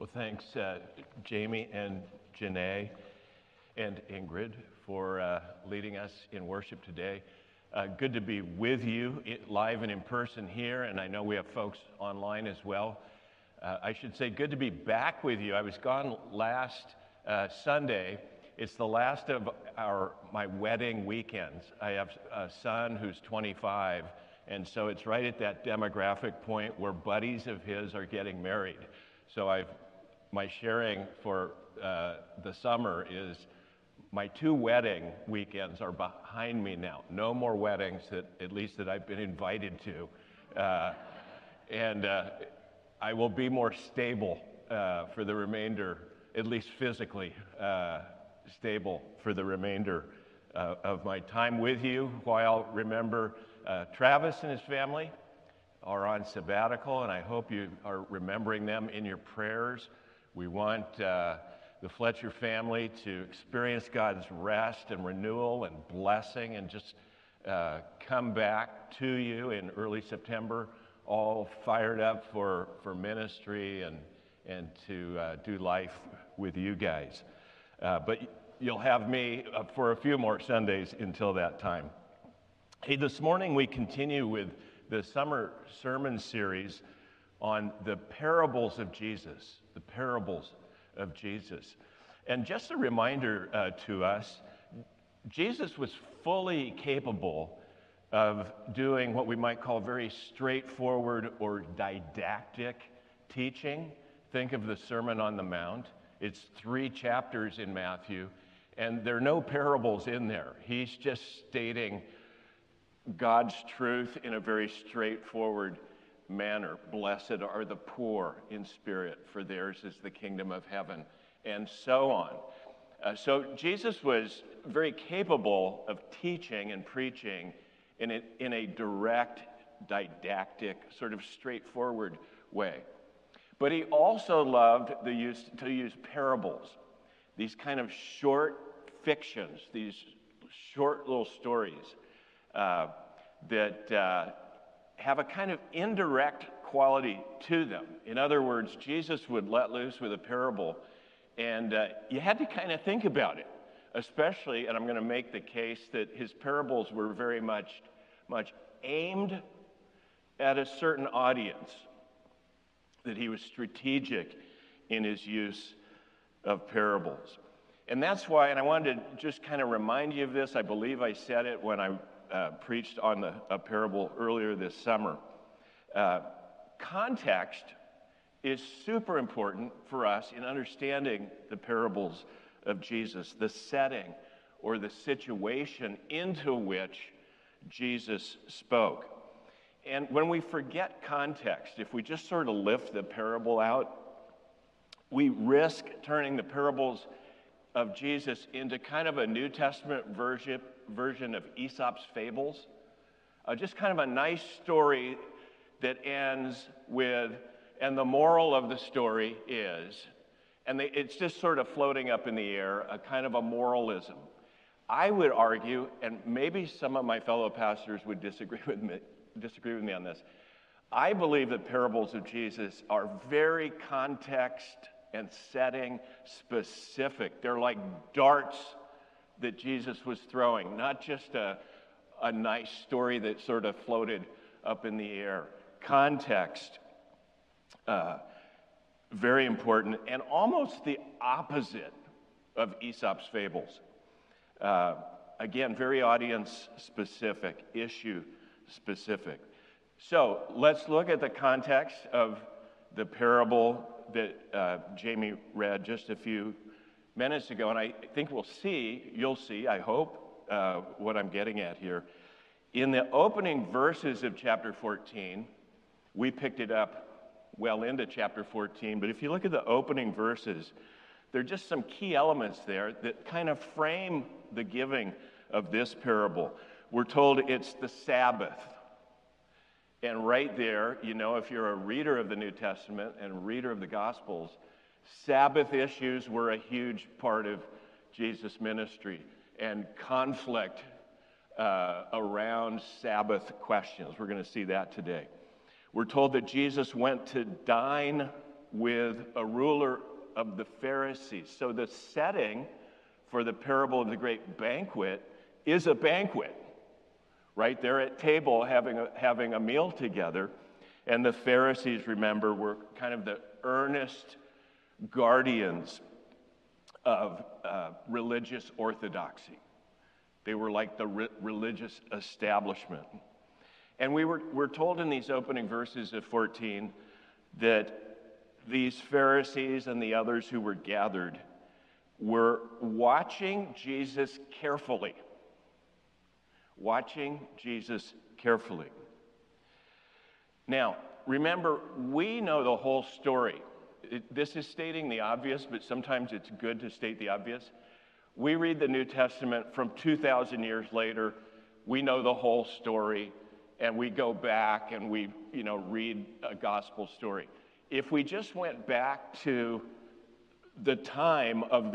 Well, thanks, Jamie and Janae and Ingrid for leading us in worship today. Good to be with you live and in person here, and I know we have folks online as well. I should say good to be back with you. I was gone last Sunday. It's the last of my wedding weekends. I have a son who's 25, and so it's right at that demographic point where buddies of his are getting married. So my sharing for the summer is my two wedding weekends are behind me now. No more weddings, at least that I've been invited to. And I will be more stable for the remainder, at least physically stable for the remainder of my time with you. While remember, Travis and his family are on sabbatical, and I hope you are remembering them in your prayers. We want the Fletcher family to experience God's rest and renewal and blessing, and just come back to you in early September, all fired up for ministry and to do life with you guys. But you'll have me for a few more Sundays until that time. Hey, this morning we continue with the summer sermon series on the parables of Jesus, the parables of Jesus. And just a reminder to us, Jesus was fully capable of doing what we might call very straightforward or didactic teaching. Think of the Sermon on the Mount. It's 3 chapters in Matthew, and there are no parables in there. He's just stating God's truth in a very straightforward manner. Blessed are the poor in spirit, for theirs is the kingdom of heaven, and so on. So Jesus was very capable of teaching and preaching in a direct, didactic, sort of straightforward way. But he also loved to use parables, these kind of short fictions, these short little stories that have a kind of indirect quality to them. In other words, Jesus would let loose with a parable, and you had to kind of think about it, especially, and I'm going to make the case that his parables were very much aimed at a certain audience, that he was strategic in his use of parables. And that's why, and I wanted to just kind of remind you of this, I believe I said it when I preached on a parable earlier this summer. Context is super important for us in understanding the parables of Jesus, the setting or the situation into which Jesus spoke. And when we forget context, if we just sort of lift the parable out, we risk turning the parables of Jesus into kind of a New Testament version of Aesop's Fables, just kind of a nice story that ends with, and the moral of the story is, and it's just sort of floating up in the air, a kind of a moralism. I would argue, and maybe some of my fellow pastors would disagree with me on this, I believe the parables of Jesus are very context and setting specific. They're like darts that Jesus was throwing, not just a nice story that sort of floated up in the air. Context, very important, and almost the opposite of Aesop's Fables. Again, very audience-specific, issue-specific. So let's look at the context of the parable that Jamie read just a few minutes ago, and I think you'll see, I hope, what I'm getting at here. In the opening verses of chapter 14, we picked it up well into chapter 14, but if you look at the opening verses, there are just some key elements there that kind of frame the giving of this parable. We're told it's the Sabbath. And right there, you know, if you're a reader of the New Testament and a reader of the Gospels, Sabbath issues were a huge part of Jesus' ministry, and conflict around Sabbath questions. We're going to see that today. We're told that Jesus went to dine with a ruler of the Pharisees. So the setting for the parable of the great banquet is a banquet, right? They're at table having a meal together, and the Pharisees, remember, were kind of the earnest guardians of religious orthodoxy. They were like the religious establishment. And we're told in these opening verses of 14 that these Pharisees and the others who were gathered were watching Jesus carefully. Now, remember, we know the whole story. This is stating the obvious, but sometimes it's good to state the obvious. We read the New Testament from 2,000 years later. We know the whole story, and we go back and we, read a gospel story. If we just went back to the time of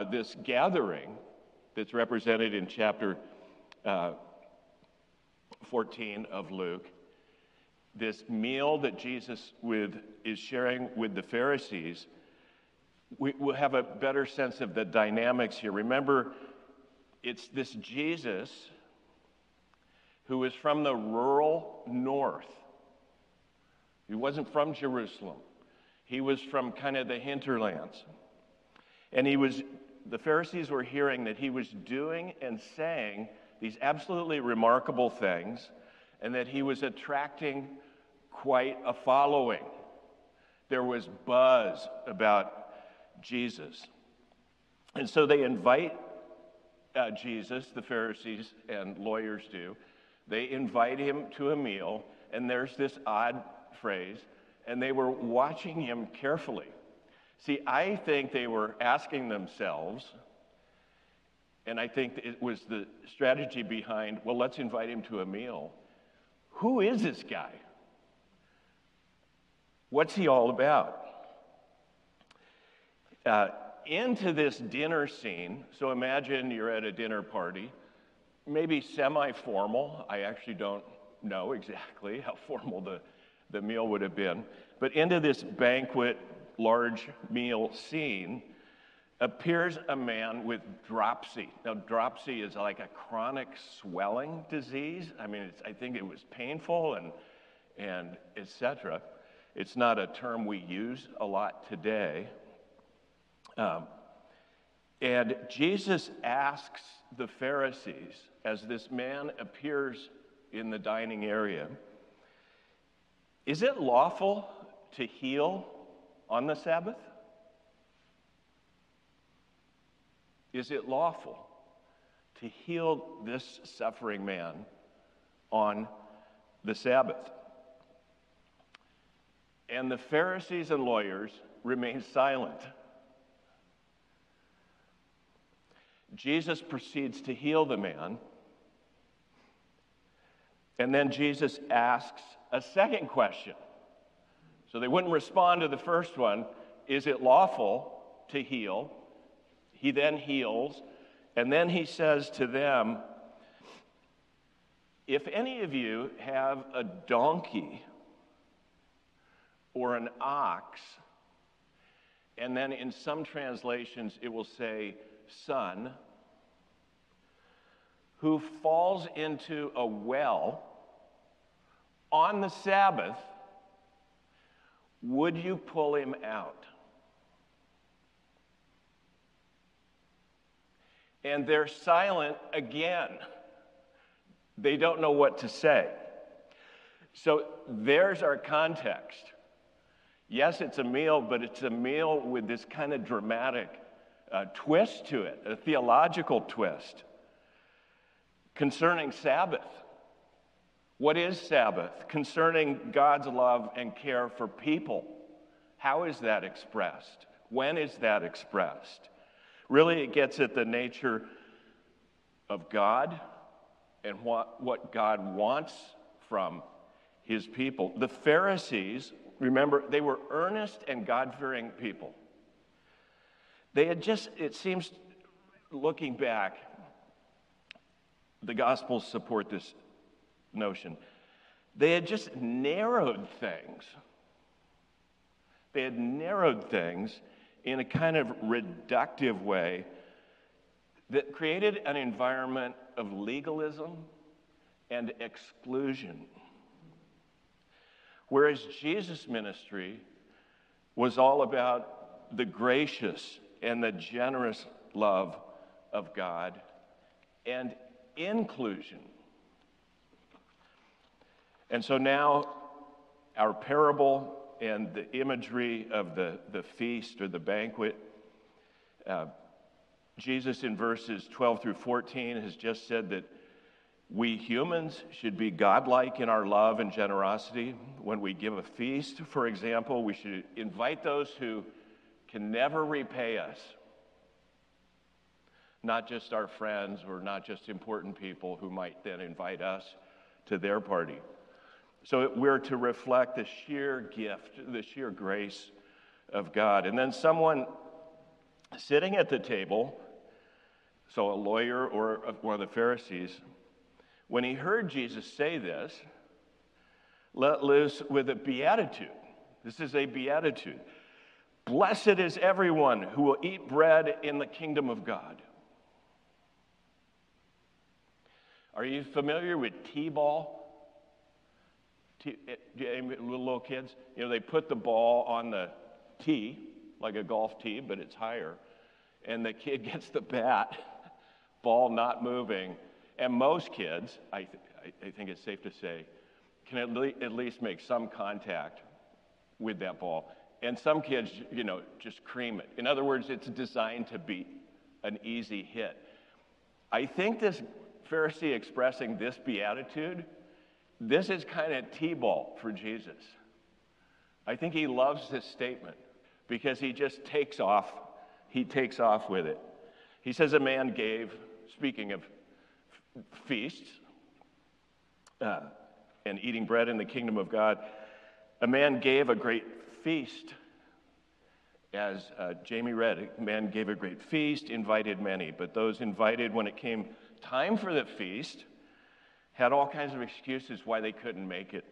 this gathering that's represented in chapter 14 of Luke, this meal that Jesus is sharing with the Pharisees, we'll have a better sense of the dynamics here. Remember, it's this Jesus who is from the rural north. He wasn't from Jerusalem. He was from kind of the hinterlands. And the Pharisees were hearing that he was doing and saying these absolutely remarkable things, and that he was attracting quite a following. There was buzz about Jesus. And so they invite Jesus, the Pharisees and lawyers do, they invite him to a meal, and there's this odd phrase, and they were watching him carefully. See, I think they were asking themselves, and I think it was the strategy behind, well, let's invite him to a meal. Who is this guy? What's he all about? Into this dinner scene, so imagine you're at a dinner party, maybe semi-formal. I actually don't know exactly how formal the meal would have been, but into this banquet, large meal scene appears a man with dropsy. Now, dropsy is like a chronic swelling disease. I mean, I think it was painful and et cetera. It's not a term we use a lot today. And Jesus asks the Pharisees, as this man appears in the dining area, is it lawful to heal on the Sabbath? Is it lawful to heal this suffering man on the Sabbath? And the Pharisees and lawyers remain silent. Jesus proceeds to heal the man, and then Jesus asks a second question. So they wouldn't respond to the first one, is it lawful to heal? He then heals, and then he says to them, if any of you have a donkey or an ox, and then in some translations it will say son, who falls into a well on the Sabbath, would you pull him out? And they're silent again. They don't know what to say. So there's our context. Yes, it's a meal, but it's a meal with this kind of dramatic twist to it, a theological twist concerning Sabbath. What is Sabbath? Concerning God's love and care for people. How is that expressed? When is that expressed? Really, it gets at the nature of God and what God wants from his people. The Pharisees, remember, they were earnest and God-fearing people. They had just, it seems, looking back, the Gospels support this notion. They had just narrowed things They had narrowed things in a kind of reductive way that created an environment of legalism and exclusion. Whereas Jesus' ministry was all about the gracious and the generous love of God and inclusion. And so now our parable and the imagery of the feast or the banquet, Jesus in verses 12 through 14 has just said that we humans should be godlike in our love and generosity. When we give a feast, for example, we should invite those who can never repay us, not just our friends or not just important people who might then invite us to their party. So we're to reflect the sheer gift, the sheer grace of God. And then someone sitting at the table, so a lawyer or one of the Pharisees, when he heard Jesus say this, let loose with a beatitude. This is a beatitude. Blessed is everyone who will eat bread in the kingdom of God. Are you familiar with T-ball? Little kids, you know, they put the ball on the tee, like a golf tee, but it's higher, and the kid gets the bat, ball not moving. And most kids, I think it's safe to say, can at least make some contact with that ball. And some kids, you know, just cream it. In other words, it's designed to be an easy hit. I think this Pharisee expressing this beatitude, this is kind of T-ball for Jesus. I think he loves this statement because he just takes off. He takes off with it. He says a man gave, speaking of feasts and eating bread in the kingdom of God. A man gave a great feast, as Jamie read. A man gave a great feast, invited many, but those invited, when it came time for the feast, had all kinds of excuses why they couldn't make it.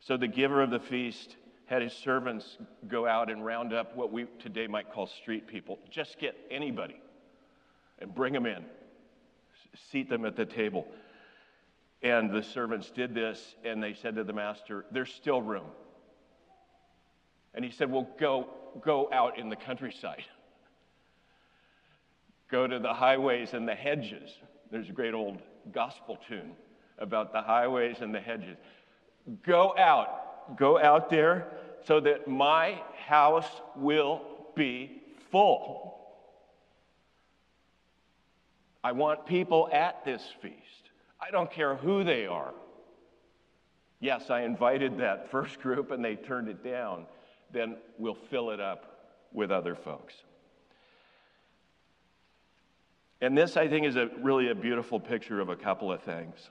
So the giver of the feast had his servants go out and round up what we today might call street people. Just get anybody and bring them in. Seat them at the table. And the servants did this, and they said to the master, there's still room. And he said, well, go out in the countryside. Go to the highways and the hedges. There's a great old gospel tune about the highways and the hedges. Go out there so that my house will be full. I want people at this feast. I don't care who they are. Yes, I invited that first group and they turned it down. Then we'll fill it up with other folks. And this, I think, is really a beautiful picture of a couple of things,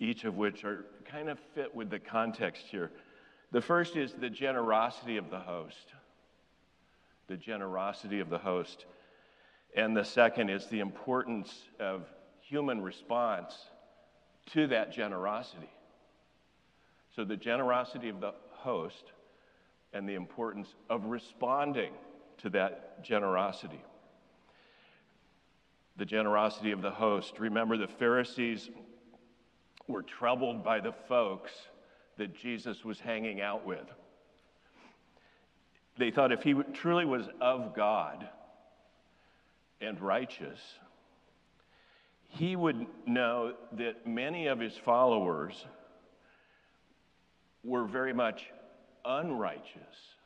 each of which are kind of fit with the context here. The first is the generosity of the host. The generosity of the host. And the second is the importance of human response to that generosity. So the generosity of the host and the importance of responding to that generosity. The generosity of the host. Remember, the Pharisees were troubled by the folks that Jesus was hanging out with. They thought if he truly was of God and righteous, he would know that many of his followers were very much unrighteous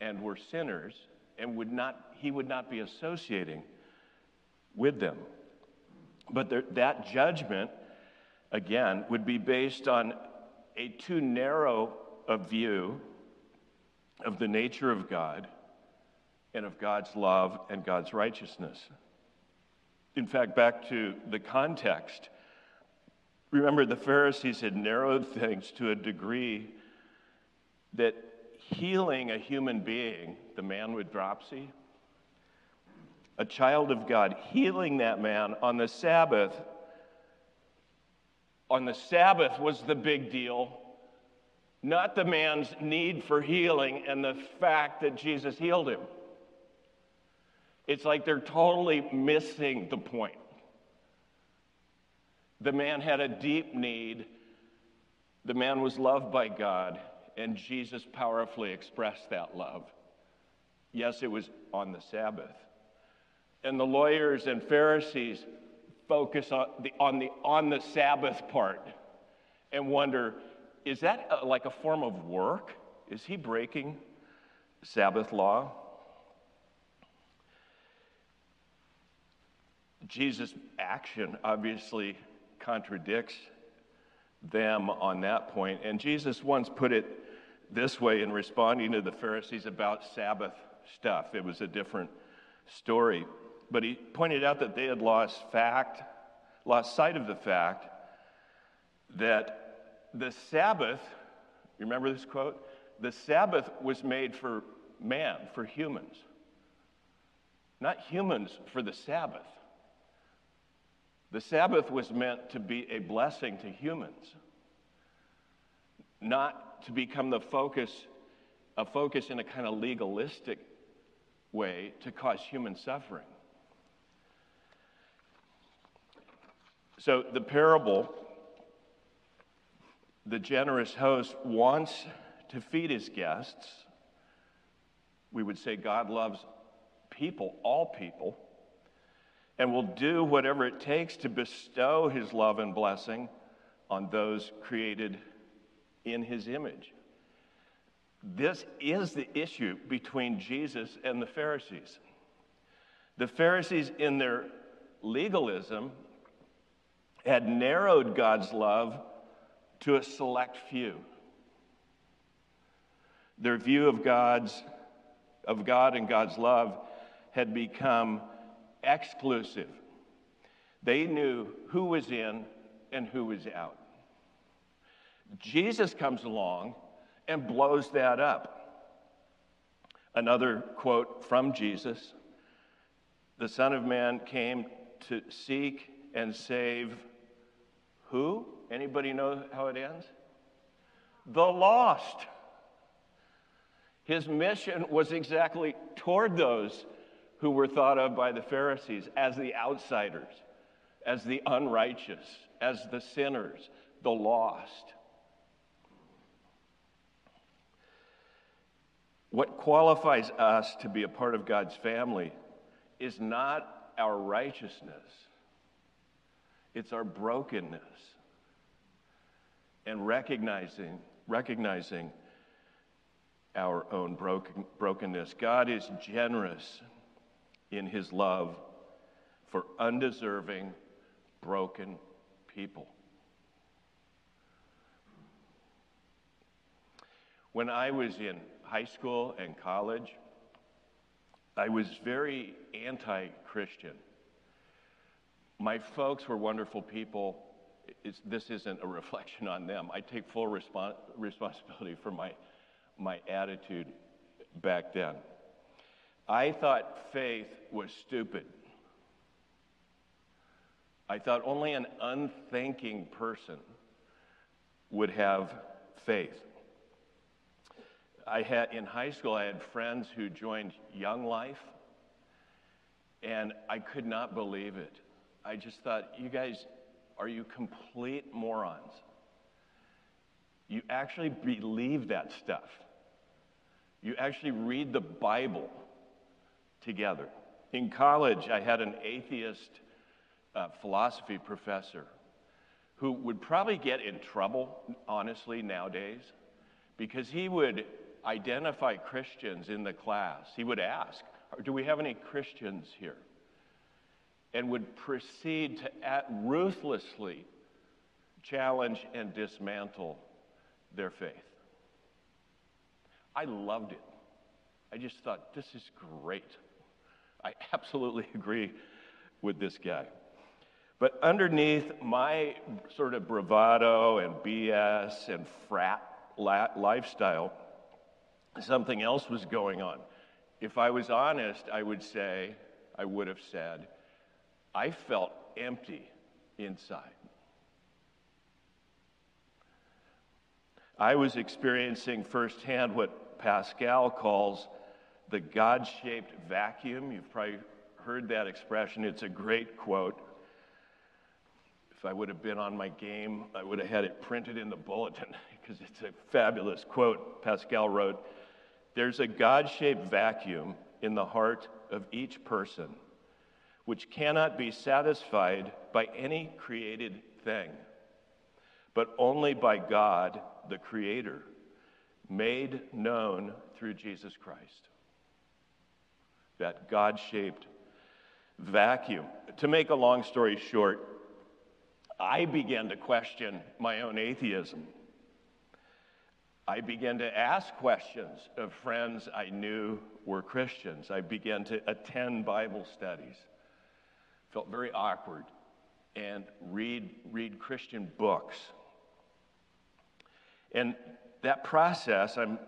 and were sinners, and he would not be associating with them. But that judgment, again, would be based on a too narrow a view of the nature of God and of God's love and God's righteousness. In fact, back to the context, remember the Pharisees had narrowed things to a degree that healing a human being, the man with dropsy, a child of God, healing that man on the Sabbath was the big deal not the man's need for healing and the fact that Jesus healed him. It's like they're totally missing the point. The man had a deep need. The man was loved by God, and Jesus powerfully expressed that love. Yes, it was on the Sabbath. And the lawyers and Pharisees focus on the Sabbath part and wonder, is that like a form of work? Is he breaking Sabbath law? Jesus' action obviously contradicts them on that point. And Jesus once put it this way in responding to the Pharisees about Sabbath stuff. It was a different story. But he pointed out that they had lost sight of the fact that the Sabbath, remember this quote? The Sabbath was made for man, for humans. Not humans for the Sabbath. The Sabbath was meant to be a blessing to humans, not to become a focus in a kind of legalistic way to cause human suffering. So the parable, the generous host wants to feed his guests. We would say God loves people, all people, and will do whatever it takes to bestow his love and blessing on those created in his image. This is the issue between Jesus and the Pharisees. The Pharisees, in their legalism, had narrowed God's love to a select few. Their view of God and God's love had become exclusive. They knew who was in and who was out. Jesus comes along and blows that up. Another quote from Jesus, "The Son of Man came to seek and save" who? Anybody know how it ends? The lost. His mission was exactly toward those who were thought of by the Pharisees as the outsiders, as the unrighteous, as the sinners, the lost. What qualifies us to be a part of God's family is not our righteousness. It's our brokenness and recognizing our own brokenness. God is generous in his love for undeserving, broken people. When I was in high school and college, I was very anti-Christian. My folks were wonderful people. This isn't a reflection on them. I take full responsibility for my attitude back then. I thought faith was stupid. I thought only an unthinking person would have faith. In high school, I had friends who joined Young Life, and I could not believe it. I just thought, you guys, are you complete morons? You actually believe that stuff. You actually read the Bible together. In college, I had an atheist philosophy professor who would probably get in trouble, honestly, nowadays, because he would identify Christians in the class. He would ask, do we have any Christians here? And would proceed to ruthlessly challenge and dismantle their faith. I loved it. I just thought, this is great. I absolutely agree with this guy. But underneath my sort of bravado and BS and frat lifestyle, something else was going on. If I was honest, I would have said, I felt empty inside. I was experiencing firsthand what Pascal calls the God-shaped vacuum. You've probably heard that expression. It's a great quote. If I would have been on my game, I would have had it printed in the bulletin because it's a fabulous quote Pascal wrote. There's a God-shaped vacuum in the heart of each person, which cannot be satisfied by any created thing, but only by God, the Creator, made known through Jesus Christ. That God-shaped vacuum. To make a long story short, I began to question my own atheism. I began to ask questions of friends I knew were Christians. I began to attend Bible studies. Felt very awkward, and read Christian books. And that process, I'm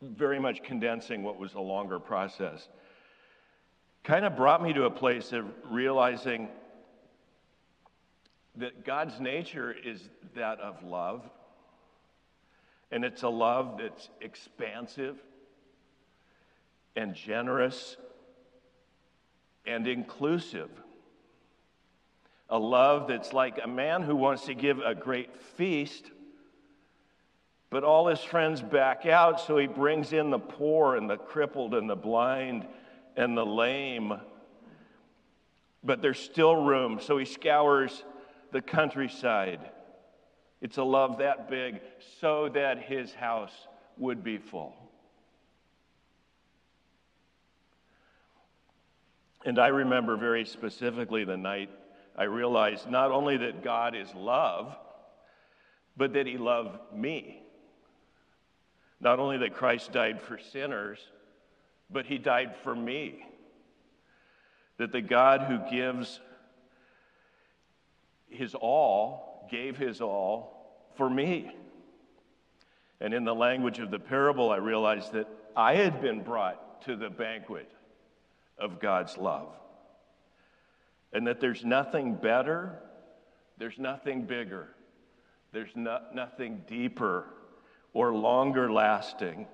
very much condensing what was a longer process, kind of brought me to a place of realizing that God's nature is that of love, and it's a love that's expansive and generous and inclusive. A love that's like a man who wants to give a great feast, but all his friends back out, so he brings in the poor and the crippled and the blind and the lame. But there's still room, so he scours the countryside. It's a love that big, so that his house would be full. And I remember very specifically the night I realized not only that God is love, but that he loved me. Not only that Christ died for sinners, but he died for me. That the God who gives his all, gave his all for me. And in the language of the parable, I realized that I had been brought to the banquet of God's love, and that there's nothing better, there's nothing bigger, there's nothing deeper or longer lasting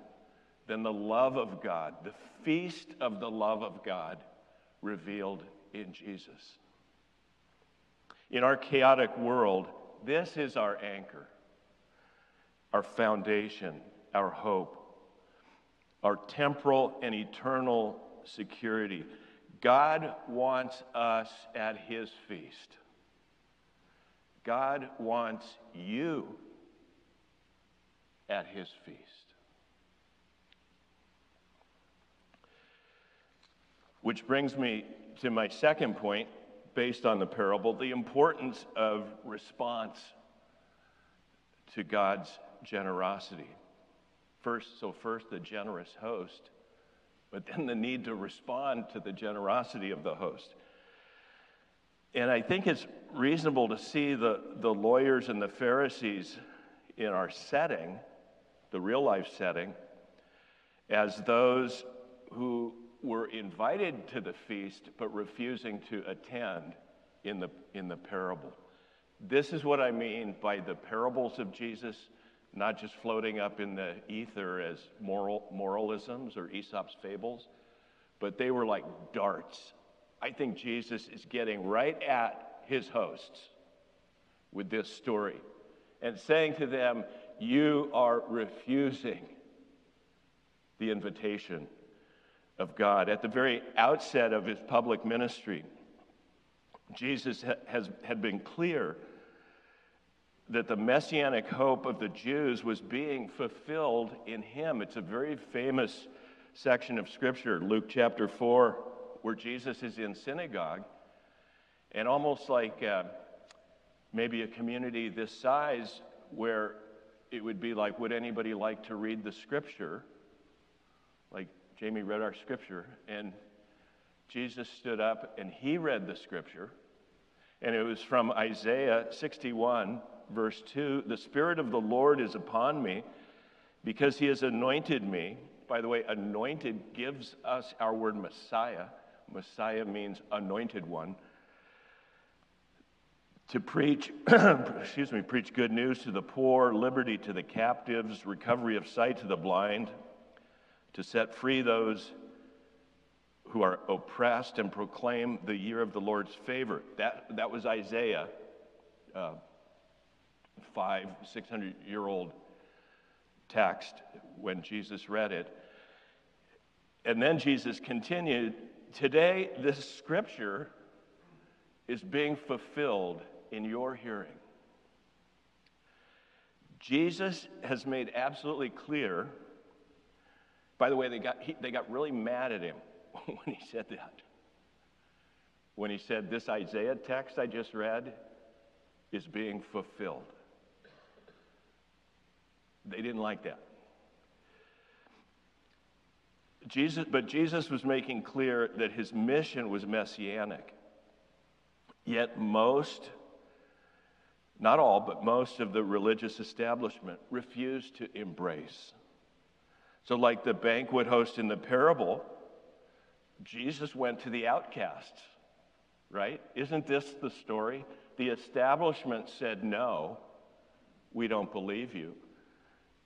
than the love of God, the feast of the love of God revealed in Jesus. In our chaotic world, this is our anchor, our foundation, our hope, our temporal and eternal security. God wants us at his feast. God wants you at his feast. Which brings me to my second point, based on the parable, the importance of response to God's generosity. First, the generous host, but then the need to respond to the generosity of the host. And I think it's reasonable to see the lawyers and the Pharisees in our setting, the real life setting, as those who were invited to the feast but refusing to attend in the parable. This is what I mean by the parables of Jesus, not just floating up in the ether as moralisms or Aesop's Fables, but they were like darts. I think Jesus is getting right at his hosts with this story and saying to them, you are refusing the invitation of God. At the very outset of his public ministry, Jesus had been clear that the messianic hope of the Jews was being fulfilled in him. It's a very famous section of Scripture, Luke chapter 4, where Jesus is in synagogue, and almost like maybe a community this size where it would be like, would anybody like to read the Scripture? Like Jamie read our Scripture, and Jesus stood up and he read the Scripture, and it was from Isaiah 61, Verse 2, the Spirit of the Lord is upon me because he has anointed me. By the way, anointed gives us our word Messiah. Messiah means anointed one. to preach, preach good news to the poor, liberty to the captives, recovery of sight to the blind, to set free those who are oppressed and proclaim the year of the Lord's favor. That was Isaiah, 500-600-year-old text when Jesus read it. And then Jesus continued, today this scripture is being fulfilled in your hearing. Jesus has made absolutely clear. By the way, they got really mad at him when he said that. When he said, this Isaiah text I just read is being fulfilled. They didn't like that. Jesus was making clear that his mission was messianic. Yet most, not all, but most of the religious establishment refused to embrace. So like the banquet host in the parable, Jesus went to the outcasts, right? Isn't this the story? The establishment said, no, we don't believe you.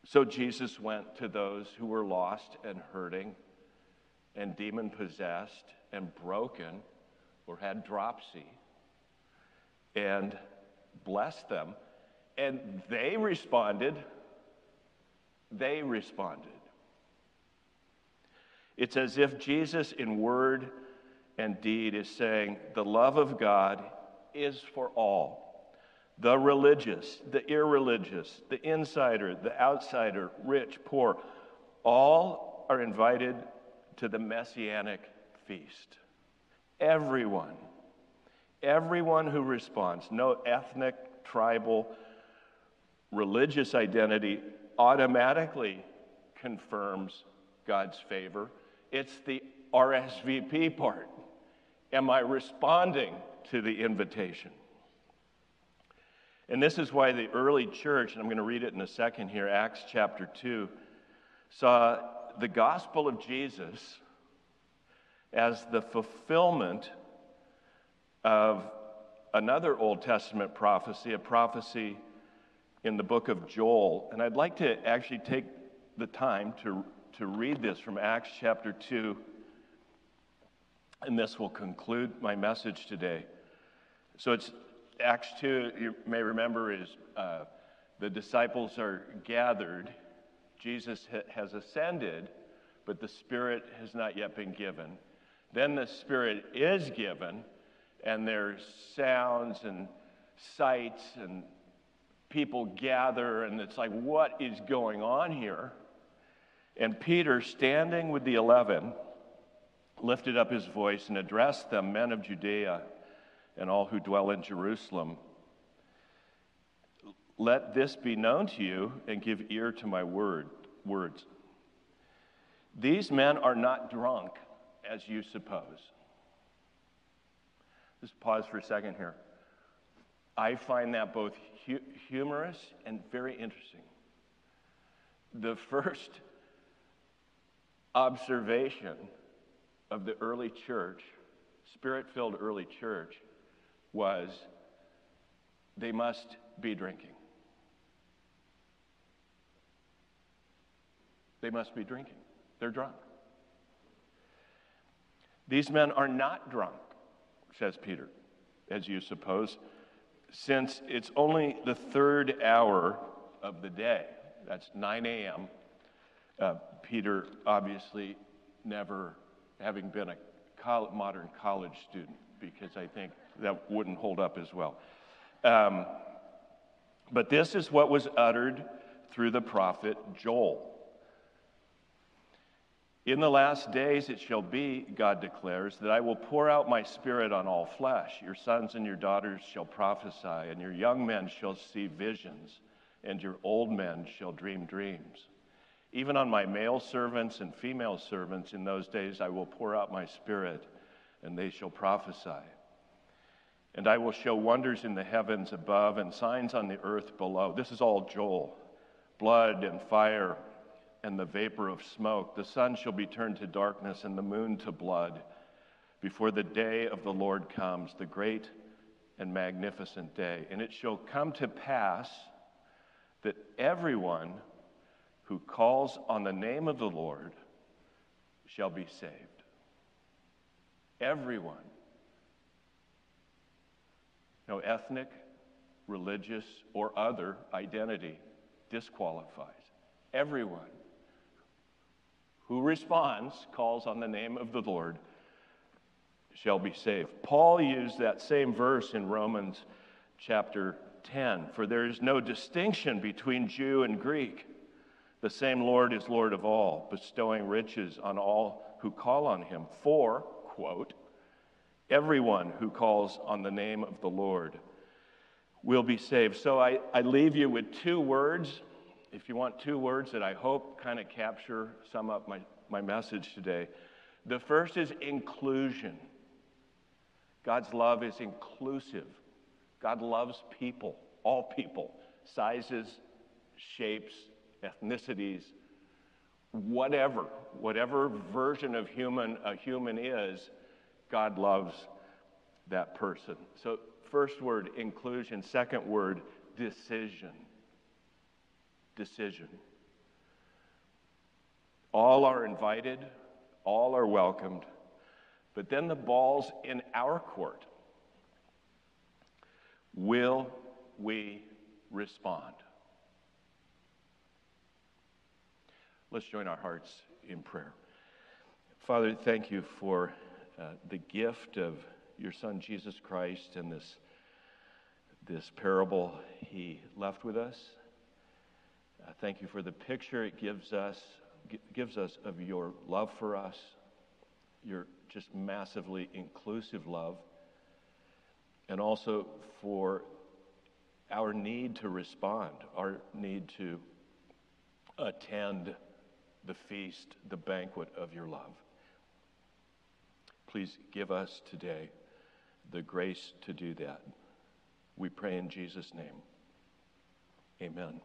So Jesus went to those who were lost and hurting and demon-possessed and broken or had dropsy and blessed them. And they responded. It's as if Jesus in word and deed is saying, the love of God is for all. The religious, the irreligious, the insider, the outsider, rich, poor, all are invited to the messianic feast. Everyone who responds, no ethnic, tribal, religious identity automatically confirms God's favor. It's the RSVP part. Am I responding to the invitation? And this is why the early church, and I'm going to read it in a second here, Acts chapter 2, saw the gospel of Jesus as the fulfillment of another Old Testament prophecy, a prophecy in the book of Joel. And I'd like to actually take the time to read this from Acts chapter 2, and this will conclude my message today. So it's Acts 2, you may remember, is the disciples are gathered. Jesus has ascended, but the Spirit has not yet been given. Then the Spirit is given, and there's sounds and sights and people gather, and it's like, what is going on here? And Peter, standing with the 11, lifted up his voice and addressed them, men of Judea, and all who dwell in Jerusalem. Let this be known to you, and give ear to my words. These men are not drunk, as you suppose. Just pause for a second here. I find that both humorous and very interesting. The first observation of the early church, Spirit-filled early church, was they must be drinking. They're drunk. These men are not drunk, says Peter, as you suppose, since it's only the third hour of the day. That's 9 a.m. Peter, obviously, never having been a modern college student, because I think that wouldn't hold up as well. But this is what was uttered through the prophet Joel. In the last days it shall be, God declares, that I will pour out my Spirit on all flesh. Your sons and your daughters shall prophesy, and your young men shall see visions, and your old men shall dream dreams. Even on my male servants and female servants in those days I will pour out my Spirit, and they shall prophesy. And I will show wonders in the heavens above and signs on the earth below. This is all Joel. Blood and fire and the vapor of smoke. The sun shall be turned to darkness and the moon to blood before the day of the Lord comes, the great and magnificent day. And it shall come to pass that everyone who calls on the name of the Lord shall be saved. Everyone. No ethnic, religious, or other identity disqualifies. Everyone who responds, calls on the name of the Lord, shall be saved. Paul used that same verse in Romans chapter 10. For there is no distinction between Jew and Greek. The same Lord is Lord of all, bestowing riches on all who call on him. For, quote, everyone who calls on the name of the Lord will be saved. So I leave you with two words, if you want two words that I hope kind of capture, sum up my message today. The first is inclusion. God's love is inclusive. God loves people, all people, sizes, shapes, ethnicities, whatever version of human a human is, God loves that person. So first word, inclusion. Second word, decision. Decision. All are invited, all are welcomed, but then the ball's in our court. Will we respond? Let's join our hearts in prayer. Father, thank you for the gift of your Son, Jesus Christ, and this parable he left with us. Thank you for the picture it gives us of your love for us, your just massively inclusive love, and also for our need to respond, our need to attend the feast, the banquet of your love. Please give us today the grace to do that. We pray in Jesus' name. Amen.